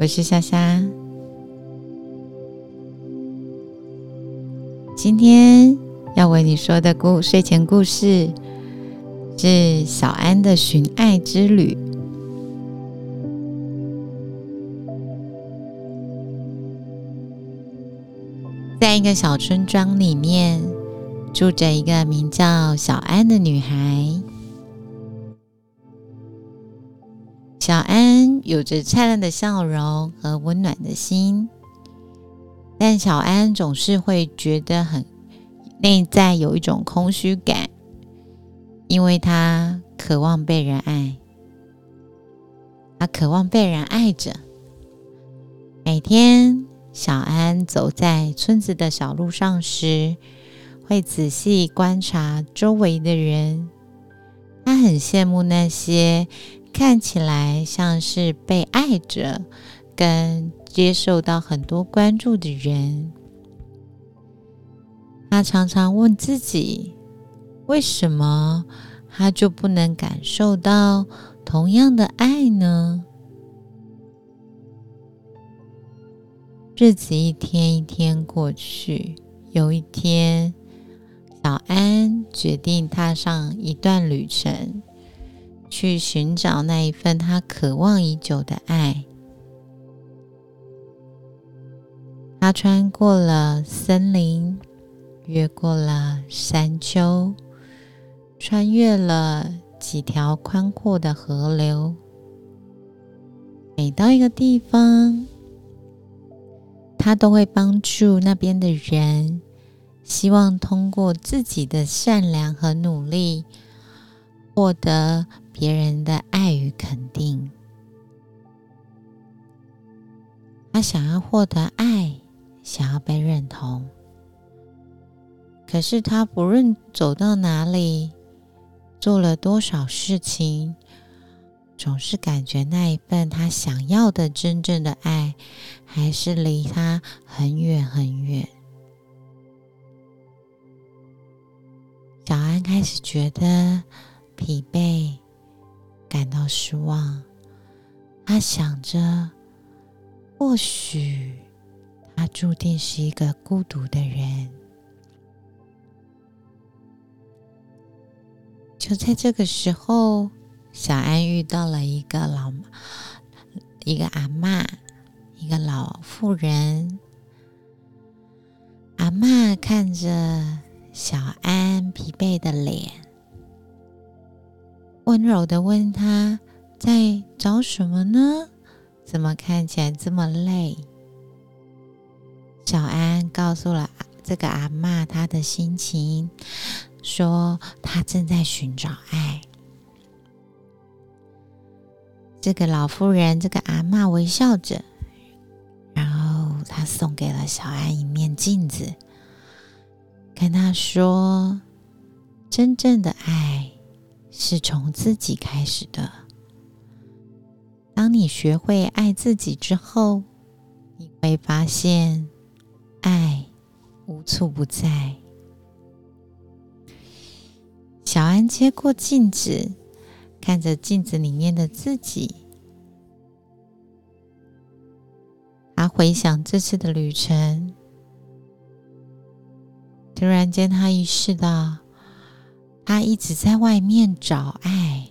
我是夏夏。今天要为你说的睡前故事是小安的寻爱之旅。在一个小村庄里面，住着一个名叫小安的女孩。小安有着灿烂的笑容和温暖的心，但小安总是会觉得内在有一种空虚感，因为他渴望被人爱，他渴望被人爱着。每天小安走在村子的小路上时，会仔细观察周围的人，他很羡慕那些看起来像是被爱着跟接受到很多关注的人。他常常问自己，为什么他就不能感受到同样的爱呢？日子一天一天过去，有一天，小安决定踏上一段旅程，去寻找那一份他渴望已久的爱。他穿过了森林，越过了山丘，穿越了几条宽阔的河流。每到一个地方，他都会帮助那边的人，希望通过自己的善良和努力，获得别人的爱与肯定。他想要获得爱，想要被认同，可是他不论走到哪里，做了多少事情，总是感觉那一份他想要的真正的爱，还是离他很远很远。小安开始觉得疲惫，感到失望。他想着，或许他注定是一个孤独的人。就在这个时候，小安遇到了一个阿嬷，一个老妇人。阿嬷看着小安疲惫的脸，温柔地问他在找什么呢？怎么看起来这么累？小安告诉了这个阿嬷他的心情，说他正在寻找爱。这个老妇人，这个阿嬷微笑着，然后她送给了小安一面镜子，跟他说，真正的爱是从自己开始的。当你学会爱自己之后，你会发现爱无处不在。小安接过镜子，看着镜子里面的自己，他回想这次的旅程，突然间他意识到，他一直在外面找爱，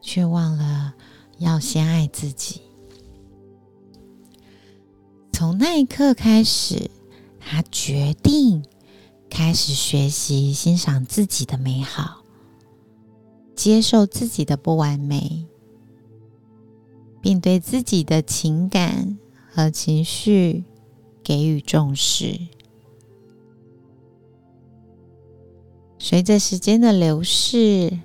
却忘了要先爱自己。从那一刻开始，他决定开始学习欣赏自己的美好，接受自己的不完美，并对自己的情感和情绪给予重视。随着时间的流逝，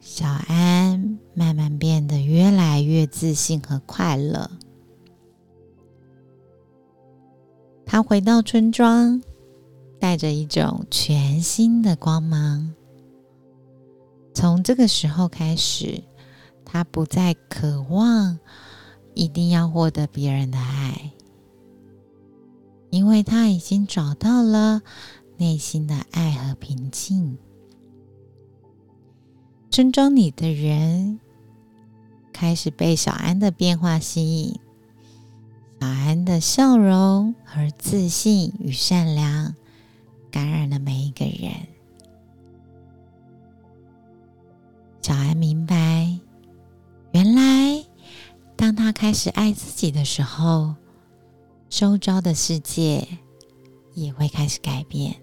小安慢慢变得越来越自信和快乐。他回到村庄，带着一种全新的光芒。从这个时候开始，他不再渴望一定要获得别人的爱，因为他已经找到了内心的爱和平静。村庄里的人开始被小安的变化吸引，小安的笑容和自信与善良感染了每一个人。小安明白，原来当他开始爱自己的时候，周遭的世界也会开始改变。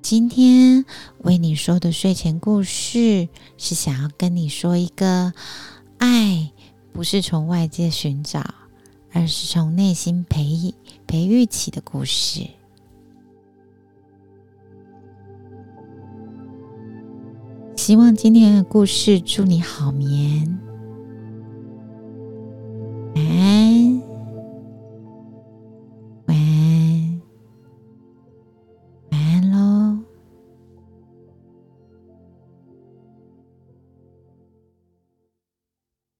今天为你说的睡前故事，是想要跟你说一个，爱不是从外界寻找，而是从内心培育起的故事。希望今天的故事助你好眠。